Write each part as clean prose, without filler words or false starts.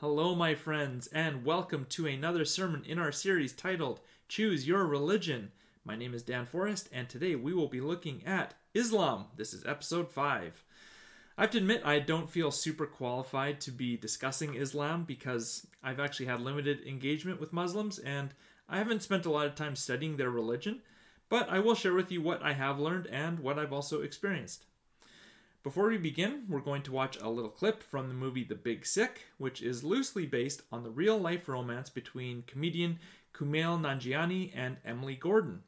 Hello, my friends, and welcome to another sermon in our series titled, Choose Your Religion. My name is Dan Forrest, and today we will be looking at Islam. This is episode 5. I have to admit, I don't feel super qualified to be discussing Islam because I've actually had limited engagement with Muslims, and I haven't spent a lot of time studying their religion, but I will share with you what I have learned and what I've also experienced. Before we begin, we're going to watch a little clip from the movie The Big Sick, which is loosely based on the real-life romance between comedian Kumail Nanjiani and Emily Gordon.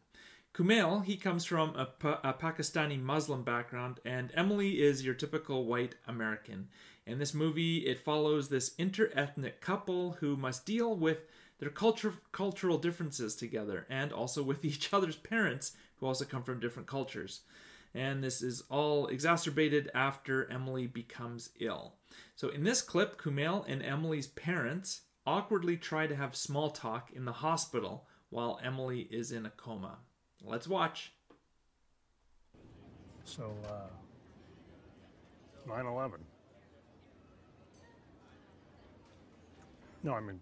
Kumail, he comes from a Pakistani Muslim background, and Emily is your typical white American. In this movie, it follows this inter-ethnic couple who must deal with their cultural differences together, and also with each other's parents, who also come from different cultures. And this is all exacerbated after Emily becomes ill. So in this clip, Kumail and Emily's parents awkwardly try to have small talk in the hospital while Emily is in a coma. Let's watch. So, 9/11. No, I mean,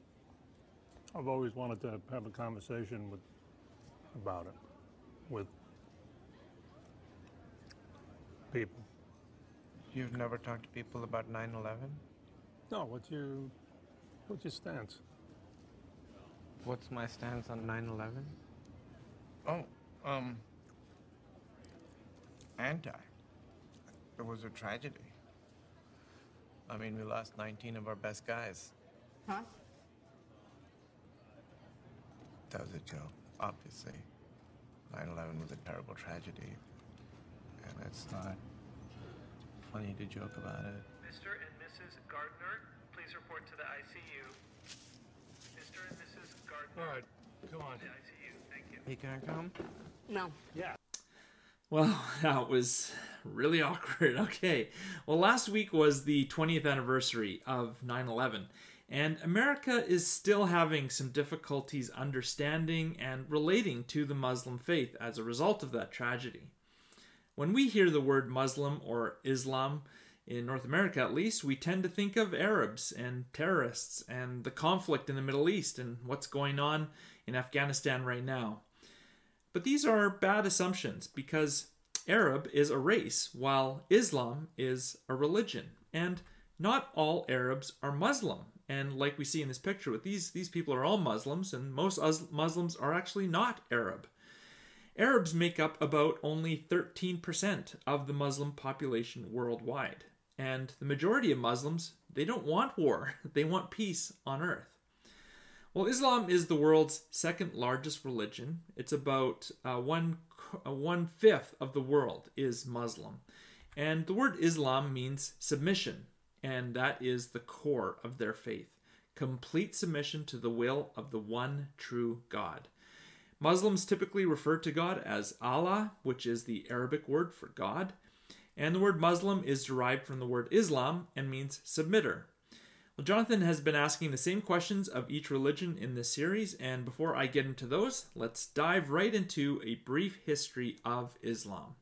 I've always wanted to have a conversation about it with people. You've never talked to people about 9/11? No, what's your stance? What's my stance on 9/11? Oh, anti. It was a tragedy. I mean, we lost 19 of our best guys. Huh? That was a joke, obviously. 9/11 was a terrible tragedy. And it's not funny to joke about it. Mr. and Mrs. Gardner, please report to the ICU. Mr. and Mrs. Gardner. All right, come on. The ICU, thank you. He can't come? No. Yeah. Well, that was really awkward. Okay. Well, last week was the 20th anniversary of 9/11, and America is still having some difficulties understanding and relating to the Muslim faith as a result of that tragedy. When we hear the word Muslim or Islam, in North America at least, we tend to think of Arabs and terrorists and the conflict in the Middle East and what's going on in Afghanistan right now. But these are bad assumptions because Arab is a race while Islam is a religion. And not all Arabs are Muslim. And like we see in this picture, with these people are all Muslims, and most Muslims are actually not Arab. Arabs make up about only 13% of the Muslim population worldwide. And the majority of Muslims, they don't want war. They want peace on earth. Well, Islam is the world's second largest religion. It's about one-fifth of the world is Muslim. And the word Islam means submission. And that is the core of their faith. Complete submission to the will of the one true God. Muslims typically refer to God as Allah, which is the Arabic word for God, and the word Muslim is derived from the word Islam and means submitter. Well, Jonathan has been asking the same questions of each religion in this series, and before I get into those, let's dive right into a brief history of Islam.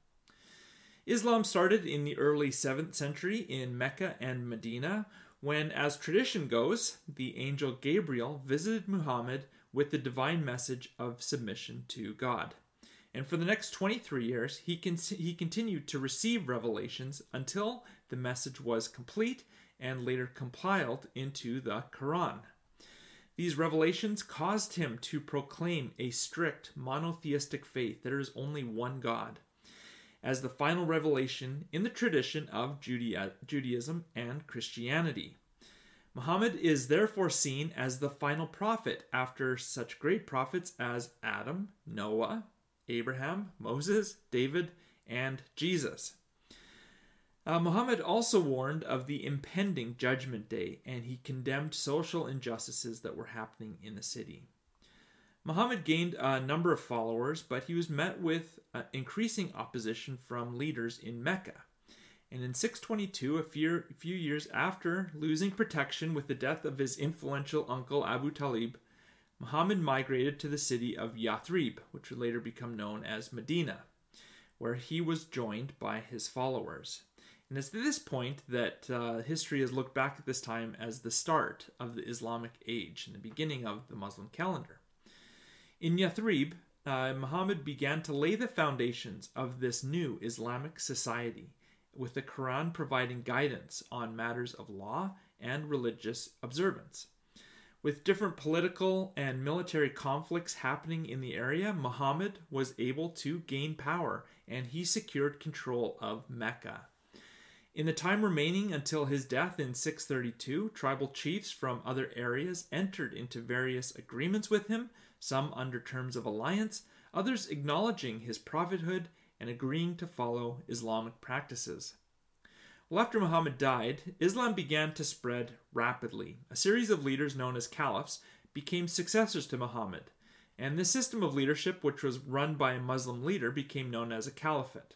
Islam started in the early 7th century in Mecca and Medina, when, as tradition goes, the angel Gabriel visited Muhammad with the divine message of submission to God. And for the next 23 years, he continued to receive revelations until the message was complete and later compiled into the Quran. These revelations caused him to proclaim a strict monotheistic faith. There is only one God, as the final revelation in the tradition of Judaism and Christianity. Muhammad is therefore seen as the final prophet after such great prophets as Adam, Noah, Abraham, Moses, David, and Jesus. Muhammad also warned of the impending judgment day, and he condemned social injustices that were happening in the city. Muhammad gained a number of followers, but he was met with increasing opposition from leaders in Mecca. And in 622, a few years after losing protection with the death of his influential uncle Abu Talib, Muhammad migrated to the city of Yathrib, which would later become known as Medina, where he was joined by his followers. And it's to this point that history has looked back at this time as the start of the Islamic age and the beginning of the Muslim calendar. In Yathrib, Muhammad began to lay the foundations of this new Islamic society, with the Quran providing guidance on matters of law and religious observance. With different political and military conflicts happening in the area, Muhammad was able to gain power, and he secured control of Mecca. In the time remaining until his death in 632, tribal chiefs from other areas entered into various agreements with him, some under terms of alliance, others acknowledging his prophethood and agreeing to follow Islamic practices. Well, after Muhammad died, Islam began to spread rapidly. A series of leaders known as caliphs became successors to Muhammad, and this system of leadership, which was run by a Muslim leader, became known as a caliphate.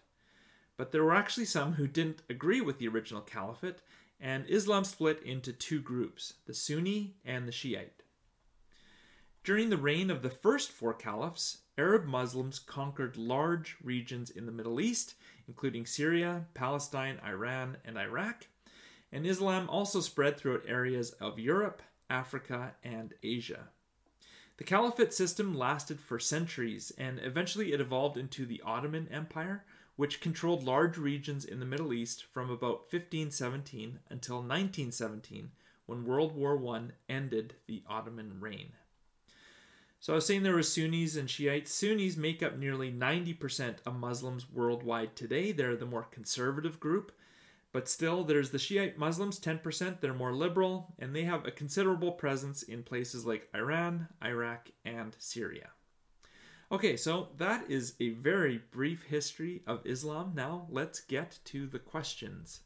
But there were actually some who didn't agree with the original caliphate, and Islam split into two groups, the Sunni and the Shiite. During the reign of the first four caliphs, Arab Muslims conquered large regions in the Middle East, including Syria, Palestine, Iran, and Iraq, and Islam also spread throughout areas of Europe, Africa, and Asia. The caliphate system lasted for centuries, and eventually it evolved into the Ottoman Empire, which controlled large regions in the Middle East from about 1517 until 1917, when World War I ended the Ottoman reign. So I was saying there were Sunnis and Shiites. Sunnis make up nearly 90% of Muslims worldwide today. They're the more conservative group. But still, there's the Shiite Muslims, 10%. They're more liberal, and they have a considerable presence in places like Iran, Iraq, and Syria. Okay, so that is a very brief history of Islam. Now let's get to the questions.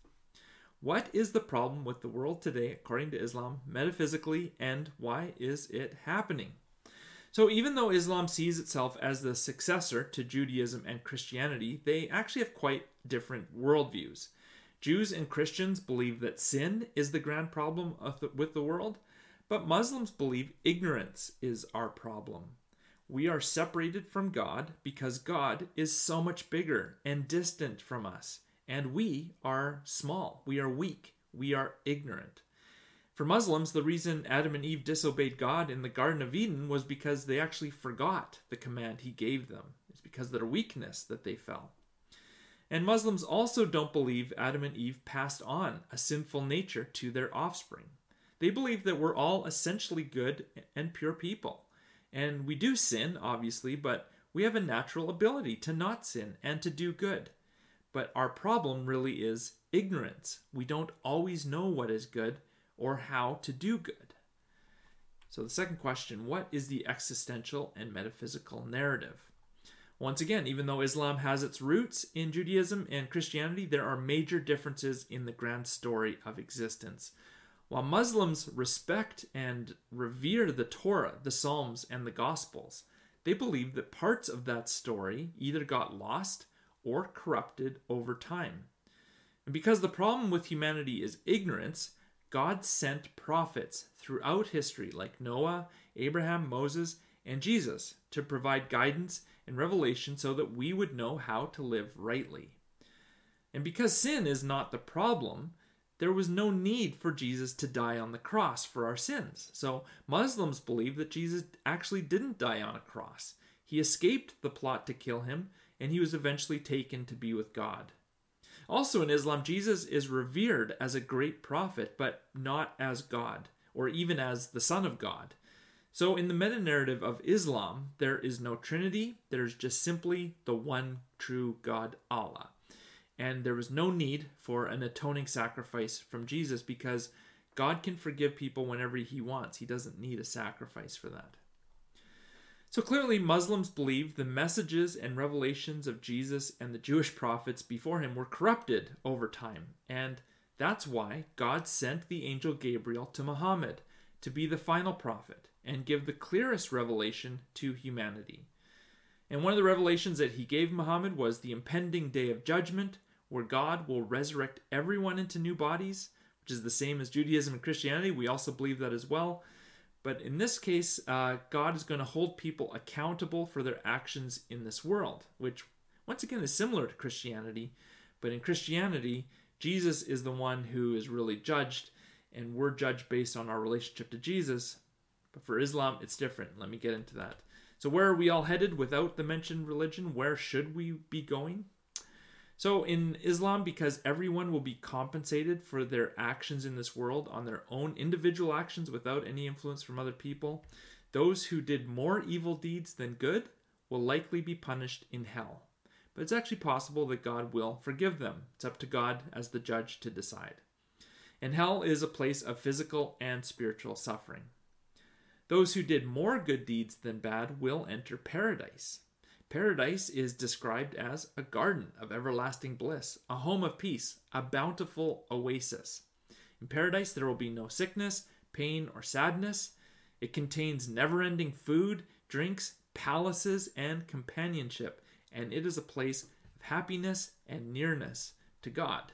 What is the problem with the world today, according to Islam, metaphysically, and why is it happening? So even though Islam sees itself as the successor to Judaism and Christianity, they actually have quite different worldviews. Jews and Christians believe that sin is the grand problem with the world, but Muslims believe ignorance is our problem. We are separated from God because God is so much bigger and distant from us, and we are small, we are weak, we are ignorant. For Muslims, the reason Adam and Eve disobeyed God in the Garden of Eden was because they actually forgot the command he gave them. It's because of their weakness that they fell. And Muslims also don't believe Adam and Eve passed on a sinful nature to their offspring. They believe that we're all essentially good and pure people. And we do sin, obviously, but we have a natural ability to not sin and to do good. But our problem really is ignorance. We don't always know what is good or how to do good. So the second question, what is the existential and metaphysical narrative? Once again, even though Islam has its roots in Judaism and Christianity, there are major differences in the grand story of existence. While Muslims respect and revere the Torah, the Psalms, and the Gospels, they believe that parts of that story either got lost or corrupted over time. And because the problem with humanity is ignorance, God sent prophets throughout history like Noah, Abraham, Moses, and Jesus to provide guidance and revelation so that we would know how to live rightly. And because sin is not the problem, there was no need for Jesus to die on the cross for our sins. So Muslims believe that Jesus actually didn't die on a cross. He escaped the plot to kill him, and he was eventually taken to be with God. Also in Islam, Jesus is revered as a great prophet, but not as God, or even as the Son of God. So in the meta-narrative of Islam, there is no Trinity, there's just simply the one true God, Allah. And there was no need for an atoning sacrifice from Jesus because God can forgive people whenever he wants. He doesn't need a sacrifice for that. So clearly, Muslims believe the messages and revelations of Jesus and the Jewish prophets before him were corrupted over time. And that's why God sent the angel Gabriel to Muhammad to be the final prophet and give the clearest revelation to humanity. And one of the revelations that he gave Muhammad was the impending day of judgment, where God will resurrect everyone into new bodies, which is the same as Judaism and Christianity. We also believe that as well. But in this case, God is going to hold people accountable for their actions in this world, which once again is similar to Christianity. But in Christianity, Jesus is the one who is really judged, and we're judged based on our relationship to Jesus. But for Islam, it's different. Let me get into that. So where are we all headed without the mentioned religion? Where should we be going? So in Islam, because everyone will be compensated for their actions in this world on their own individual actions without any influence from other people, those who did more evil deeds than good will likely be punished in hell. But it's actually possible that God will forgive them. It's up to God as the judge to decide. And hell is a place of physical and spiritual suffering. Those who did more good deeds than bad will enter paradise. Paradise is described as a garden of everlasting bliss, a home of peace, a bountiful oasis. In paradise, there will be no sickness, pain, or sadness. It contains never-ending food, drinks, palaces, and companionship, and it is a place of happiness and nearness to God.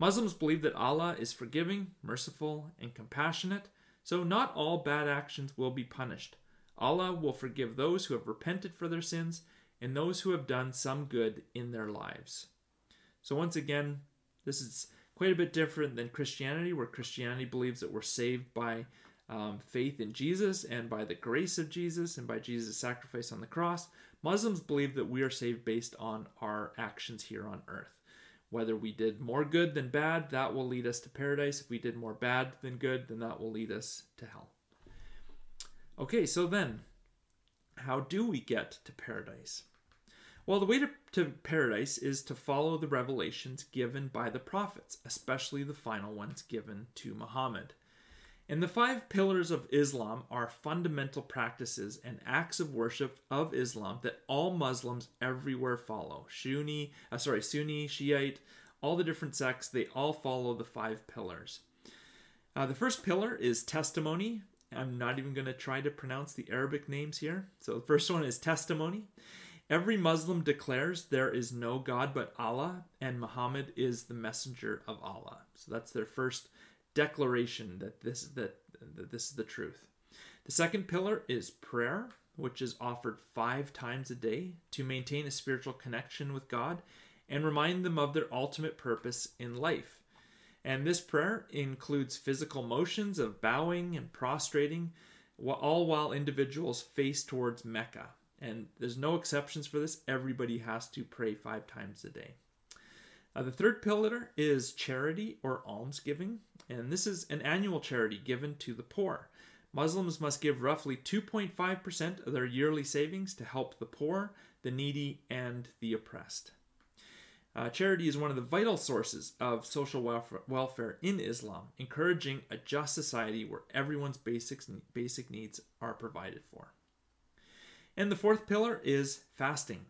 Muslims believe that Allah is forgiving, merciful, and compassionate, so not all bad actions will be punished. Allah will forgive those who have repented for their sins and those who have done some good in their lives. So once again, this is quite a bit different than Christianity, where Christianity believes that we're saved by faith in Jesus and by the grace of Jesus and by Jesus' sacrifice on the cross. Muslims believe that we are saved based on our actions here on earth. Whether we did more good than bad, that will lead us to paradise. If we did more bad than good, then that will lead us to hell. Okay, so then, how do we get to paradise? Well, the way to paradise is to follow the revelations given by the prophets, especially the final ones given to Muhammad. And the five pillars of Islam are fundamental practices and acts of worship of Islam that all Muslims everywhere follow. Sunni, Shiite, all the different sects, they all follow the five pillars. The first pillar is testimony. I'm not even going to try to pronounce the Arabic names here. So the first one is testimony. Every Muslim declares there is no God but Allah, and Muhammad is the messenger of Allah. So that's their first declaration that this is the truth. The second pillar is prayer, which is offered 5 times a day to maintain a spiritual connection with God and remind them of their ultimate purpose in life. And this prayer includes physical motions of bowing and prostrating, all while individuals face towards Mecca. And there's no exceptions for this. Everybody has to pray 5 times a day. The third pillar is charity or almsgiving. And this is an annual charity given to the poor. Muslims must give roughly 2.5% of their yearly savings to help the poor, the needy, and the oppressed. Charity is one of the vital sources of social welfare in Islam, encouraging a just society where everyone's basic needs are provided for. And the fourth pillar is fasting.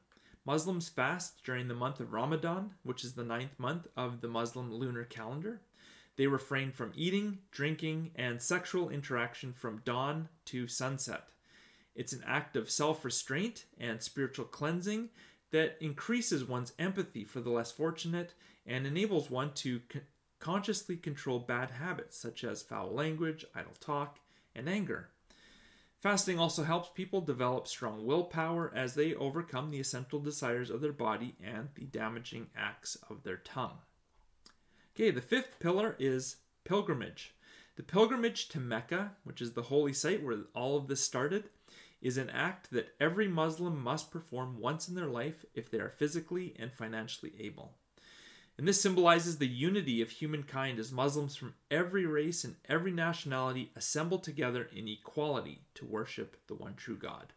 Muslims fast during the month of Ramadan, which is the 9th month of the Muslim lunar calendar. They refrain from eating, drinking, and sexual interaction from dawn to sunset. It's an act of self-restraint and spiritual cleansing that increases one's empathy for the less fortunate and enables one to consciously control bad habits such as foul language, idle talk, and anger. Fasting also helps people develop strong willpower as they overcome the essential desires of their body and the damaging acts of their tongue. Okay, the fifth pillar is pilgrimage. The pilgrimage to Mecca, which is the holy site where all of this started, is an act that every Muslim must perform once in their life if they are physically and financially able. And this symbolizes the unity of humankind as Muslims from every race and every nationality assemble together in equality to worship the one true God.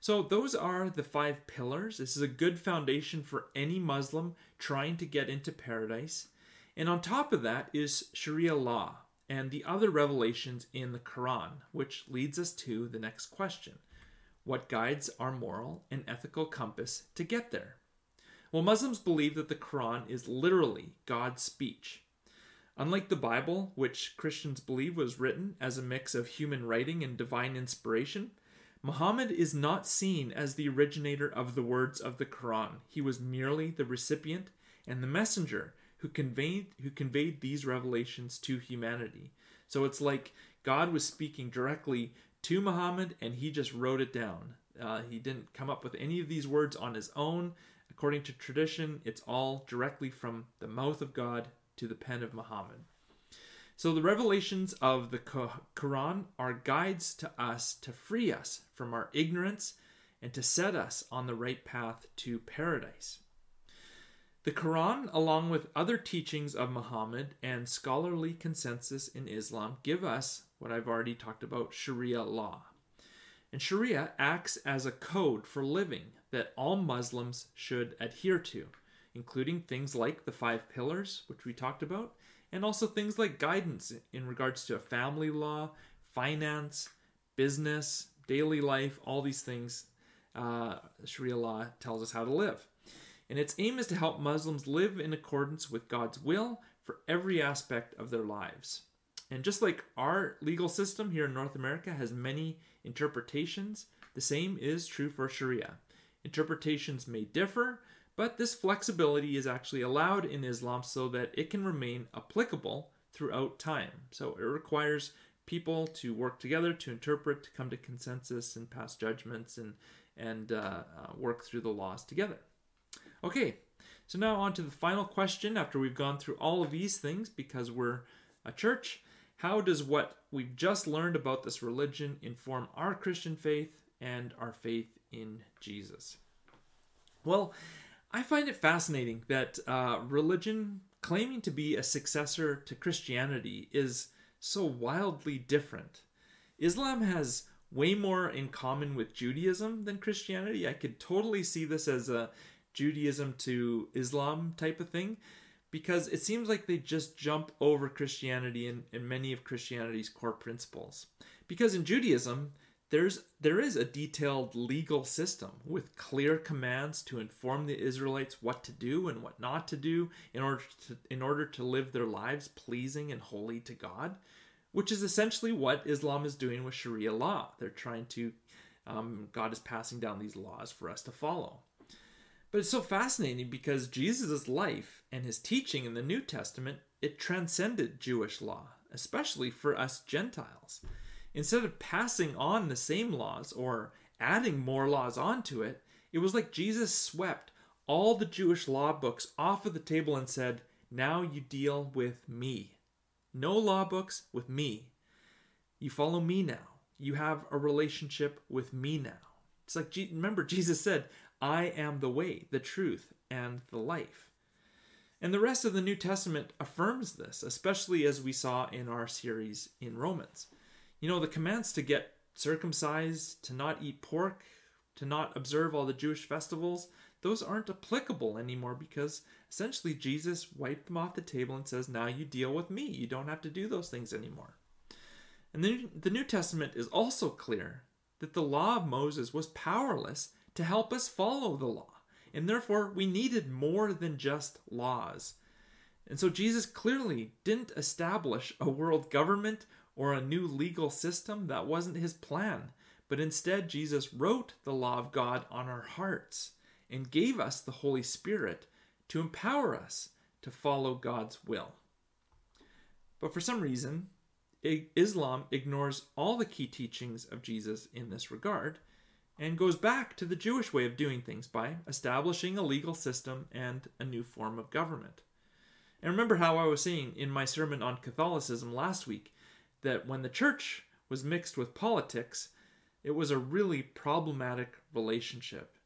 So those are the five pillars. This is a good foundation for any Muslim trying to get into paradise. And on top of that is Sharia law and the other revelations in the Quran, which leads us to the next question. What guides our moral and ethical compass to get there? Well, Muslims believe that the Quran is literally God's speech. Unlike the Bible, which Christians believe was written as a mix of human writing and divine inspiration, Muhammad is not seen as the originator of the words of the Quran. He was merely the recipient and the messenger who conveyed these revelations to humanity. So it's like God was speaking directly to Muhammad and he just wrote it down. He didn't come up with any of these words on his own. According to tradition, it's all directly from the mouth of God to the pen of Muhammad. So the revelations of the Quran are guides to us to free us from our ignorance and to set us on the right path to paradise. The Quran, along with other teachings of Muhammad and scholarly consensus in Islam, give us what I've already talked about, Sharia law. And Sharia acts as a code for living that all Muslims should adhere to, including things like the 5 pillars, which we talked about, and also things like guidance in regards to a family law, finance, business, daily life, all these things. Sharia law tells us how to live. And its aim is to help Muslims live in accordance with God's will for every aspect of their lives. And just like our legal system here in North America has many interpretations, the same is true for Sharia. Interpretations may differ, but this flexibility is actually allowed in Islam so that it can remain applicable throughout time. So it requires people to work together, to interpret, to come to consensus and pass judgments and work through the laws together. Okay, so now on to the final question after we've gone through all of these things because we're a church. How does what we've just learned about this religion inform our Christian faith and our faith in Jesus? Well, I find it fascinating that religion claiming to be a successor to Christianity is so wildly different. Islam has way more in common with Judaism than Christianity. I could totally see this as a Judaism to Islam type of thing, because it seems like they just jump over Christianity and many of Christianity's core principles. Because in Judaism, there is a detailed legal system with clear commands to inform the Israelites what to do and what not to do in order to live their lives pleasing and holy to God, which is essentially what Islam is doing with Sharia law. They're trying to, God is passing down these laws for us to follow. But it's so fascinating because Jesus' life and his teaching in the New Testament, it transcended Jewish law, especially for us Gentiles. Instead of passing on the same laws or adding more laws onto it, it was like Jesus swept all the Jewish law books off of the table and said, "Now you deal with me. No law books, with me. You follow me now. You have a relationship with me now." It's like, remember, Jesus said, "I am the way, the truth, and the life." And the rest of the New Testament affirms this, especially as we saw in our series in Romans. You know, the commands to get circumcised, to not eat pork, to not observe all the Jewish festivals, those aren't applicable anymore because essentially Jesus wiped them off the table and says, "Now you deal with me. You don't have to do those things anymore." And then the New Testament is also clear that the law of Moses was powerless to help us follow the law. And therefore, we needed more than just laws. And so Jesus clearly didn't establish a world government or a new legal system. That wasn't his plan. But instead, Jesus wrote the law of God on our hearts and gave us the Holy Spirit to empower us to follow God's will. But for some reason, Islam ignores all the key teachings of Jesus in this regard, and goes back to the Jewish way of doing things by establishing a legal system and a new form of government. And remember how I was saying in my sermon on Catholicism last week that when the church was mixed with politics, it was a really problematic relationship.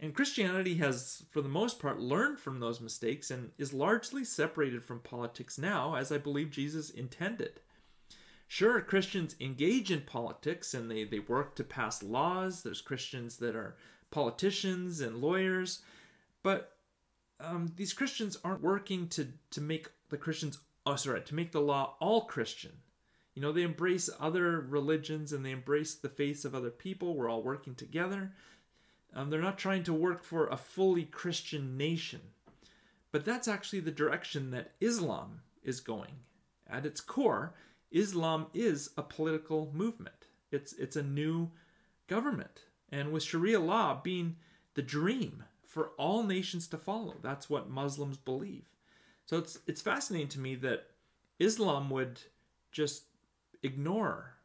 And Christianity has, for the most part, learned from those mistakes and is largely separated from politics now, as I believe Jesus intended. Sure, Christians engage in politics and they work to pass laws. There's Christians that are politicians and lawyers, but these Christians aren't working to make the law all Christian. You know, they embrace other religions and they embrace the faiths of other people. We're all working together. They're not trying to work for a fully Christian nation. But that's actually the direction that Islam is going. At its core, Islam is a political movement. It's a new government. And with Sharia law being the dream for all nations to follow, that's what Muslims believe. So it's fascinating to me that Islam would just ignore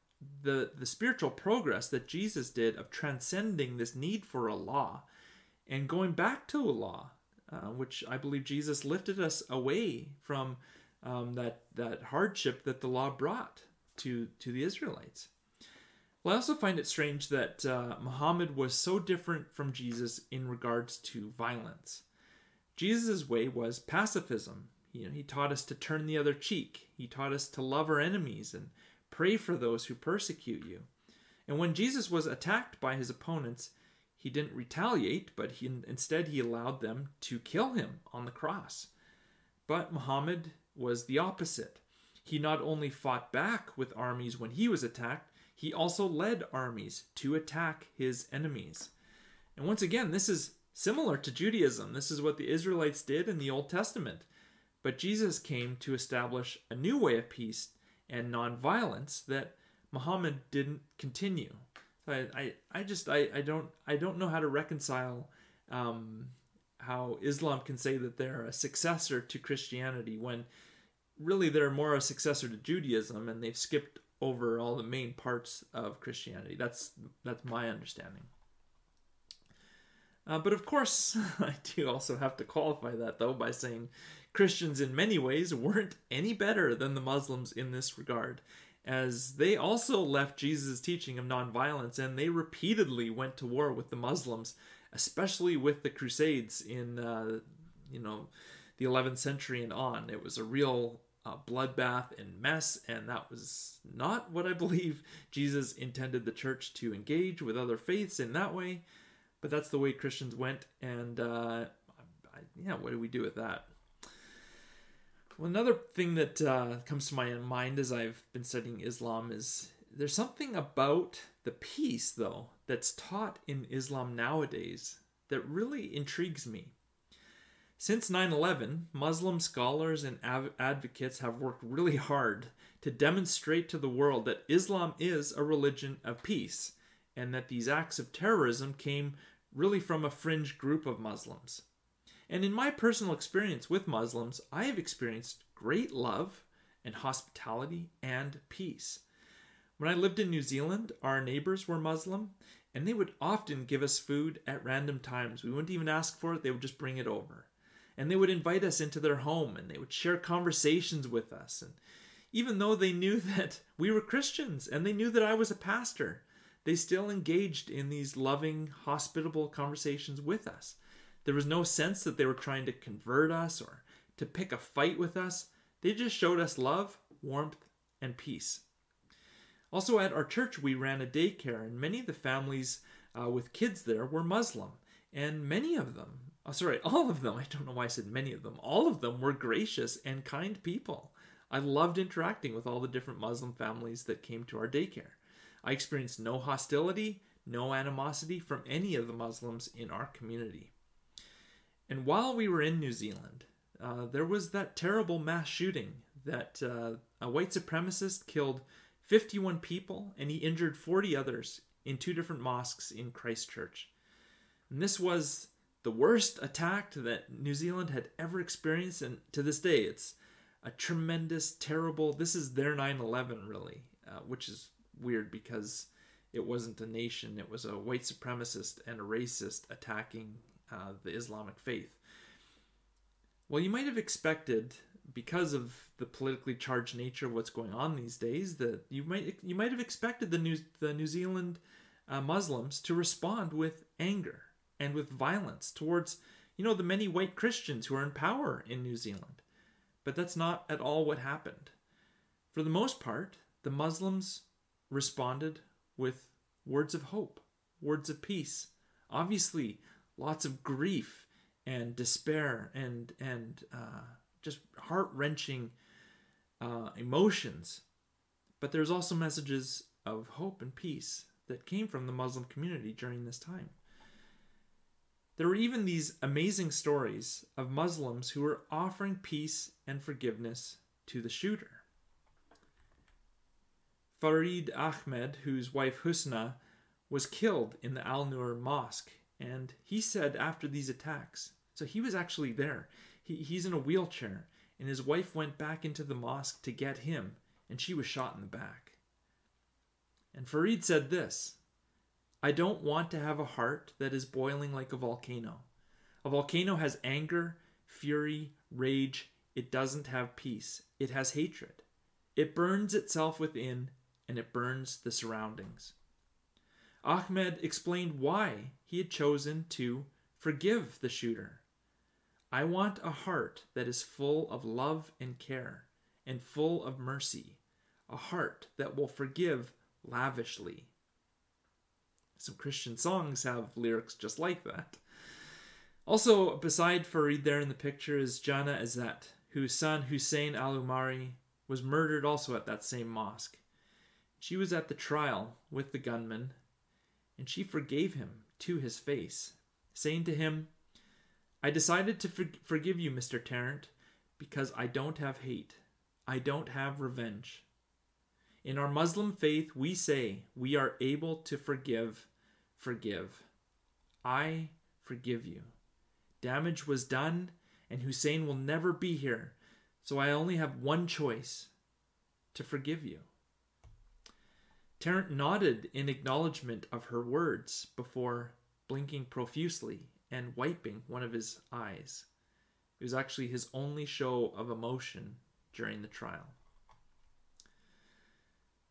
the spiritual progress that Jesus did of transcending this need for a law and going back to Allah, which I believe Jesus lifted us away from that hardship that the law brought to the Israelites. Well, I also find it strange that Muhammad was so different from Jesus in regards to violence. Jesus' way was pacifism. He taught us to turn the other cheek. He taught us to love our enemies and pray for those who persecute you. And when Jesus was attacked by his opponents, he didn't retaliate, but instead he allowed them to kill him on the cross. But Muhammad was the opposite. He not only fought back with armies when he was attacked, he also led armies to attack his enemies. And once again, this is similar to Judaism. This is what the Israelites did in the Old Testament. But Jesus came to establish a new way of peace and nonviolence that Muhammad didn't continue. So I don't know how to reconcile how Islam can say that they're a successor to Christianity when really they're more a successor to Judaism, and they've skipped over all the main parts of Christianity. That's my understanding. But of course, I do also have to qualify that, though, by saying Christians in many ways weren't any better than the Muslims in this regard, as they also left Jesus' teaching of nonviolence, and they repeatedly went to war with the Muslims, especially with the Crusades in the 11th century and on. It was a real bloodbath and mess, and that was not what I believe Jesus intended the church to engage with other faiths in that way. But that's the way Christians went, and what do we do with that? Well, another thing that comes to my mind as I've been studying Islam is there's something about the peace, though, that's taught in Islam nowadays that really intrigues me. Since 9/11, Muslim scholars and advocates have worked really hard to demonstrate to the world that Islam is a religion of peace, and that these acts of terrorism came really from a fringe group of Muslims. And in my personal experience with Muslims, I have experienced great love and hospitality and peace. When I lived in New Zealand, our neighbors were Muslim, and they would often give us food at random times. We wouldn't even ask for it, they would just bring it over. And they would invite us into their home, and they would share conversations with us. And even though they knew that we were Christians and they knew that I was a pastor, they still engaged in these loving, hospitable conversations with us. There was no sense that they were trying to convert us or to pick a fight with us. They just showed us love, warmth, and peace. Also, at our church, we ran a daycare, and many of the families with kids there were Muslim, and all of them were gracious and kind people. I loved interacting with all the different Muslim families that came to our daycare. I experienced no hostility, no animosity from any of the Muslims in our community. And while we were in New Zealand, there was that terrible mass shooting that a white supremacist killed 51 people, and he injured 40 others in two different mosques in Christchurch. And this was the worst attack that New Zealand had ever experienced, and to this day it's a tremendous, terrible, this is their 9/11 really, which is weird because it wasn't a nation, it was a white supremacist and a racist attacking the Islamic faith. Well, you might have expected, because of the politically charged nature of what's going on these days, that you might have expected the New Zealand Muslims to respond with anger and with violence towards, the many white Christians who are in power in New Zealand. But that's not at all what happened. For the most part, the Muslims responded with words of hope, words of peace. Obviously, lots of grief and despair and just heart-wrenching emotions. But there's also messages of hope and peace that came from the Muslim community during this time. There were even these amazing stories of Muslims who were offering peace and forgiveness to the shooter. Farid Ahmed, whose wife Husna, was killed in the Al-Nur Mosque, and he said after these attacks, so he was actually there, he's in a wheelchair, and his wife went back into the mosque to get him, and she was shot in the back. And Farid said this, I don't want to have a heart that is boiling like a volcano. A volcano has anger, fury, rage. It doesn't have peace. It has hatred. It burns itself within, and it burns the surroundings. Ahmed explained why he had chosen to forgive the shooter. I want a heart that is full of love and care, and full of mercy, a heart that will forgive lavishly. Some Christian songs have lyrics just like that. Also, beside Farid there in the picture is Jana Azat, whose son Hussein al-Umari was murdered also at that same mosque. She was at the trial with the gunman, and she forgave him to his face, saying to him, I decided to forgive you, Mr. Tarrant, because I don't have hate. I don't have revenge. In our Muslim faith, we say we are able to forgive. I forgive you. Damage was done, and Hussein will never be here, so I only have one choice, to forgive you. Tarrant nodded in acknowledgement of her words before blinking profusely and wiping one of his eyes. It was actually his only show of emotion during the trial.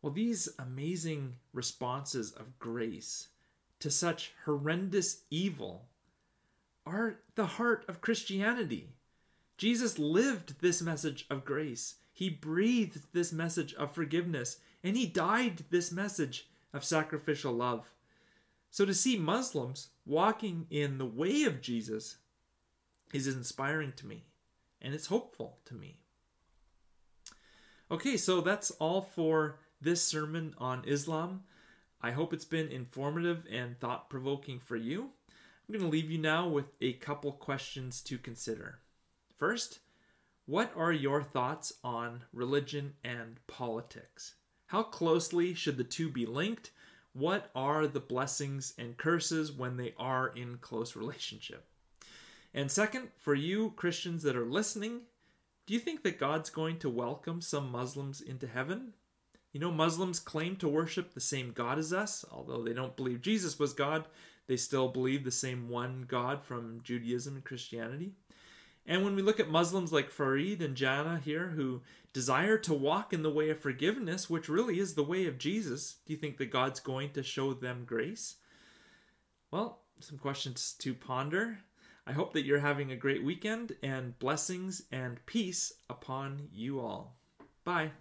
Well, these amazing responses of grace to such horrendous evil are the heart of Christianity. Jesus lived this message of grace. He breathed this message of forgiveness, and he died this message of sacrificial love. So to see Muslims walking in the way of Jesus is inspiring to me, and it's hopeful to me. Okay, so that's all for this sermon on Islam. I hope it's been informative and thought-provoking for you. I'm going to leave you now with a couple questions to consider. First, what are your thoughts on religion and politics? How closely should the two be linked? What are the blessings and curses when they are in close relationship? And second, for you Christians that are listening, do you think that God's going to welcome some Muslims into heaven? You know, Muslims claim to worship the same God as us. Although they don't believe Jesus was God, they still believe the same one God from Judaism and Christianity. And when we look at Muslims like Farid and Jana here, who desire to walk in the way of forgiveness, which really is the way of Jesus, do you think that God's going to show them grace? Well, some questions to ponder. I hope that you're having a great weekend, and blessings and peace upon you all. Bye.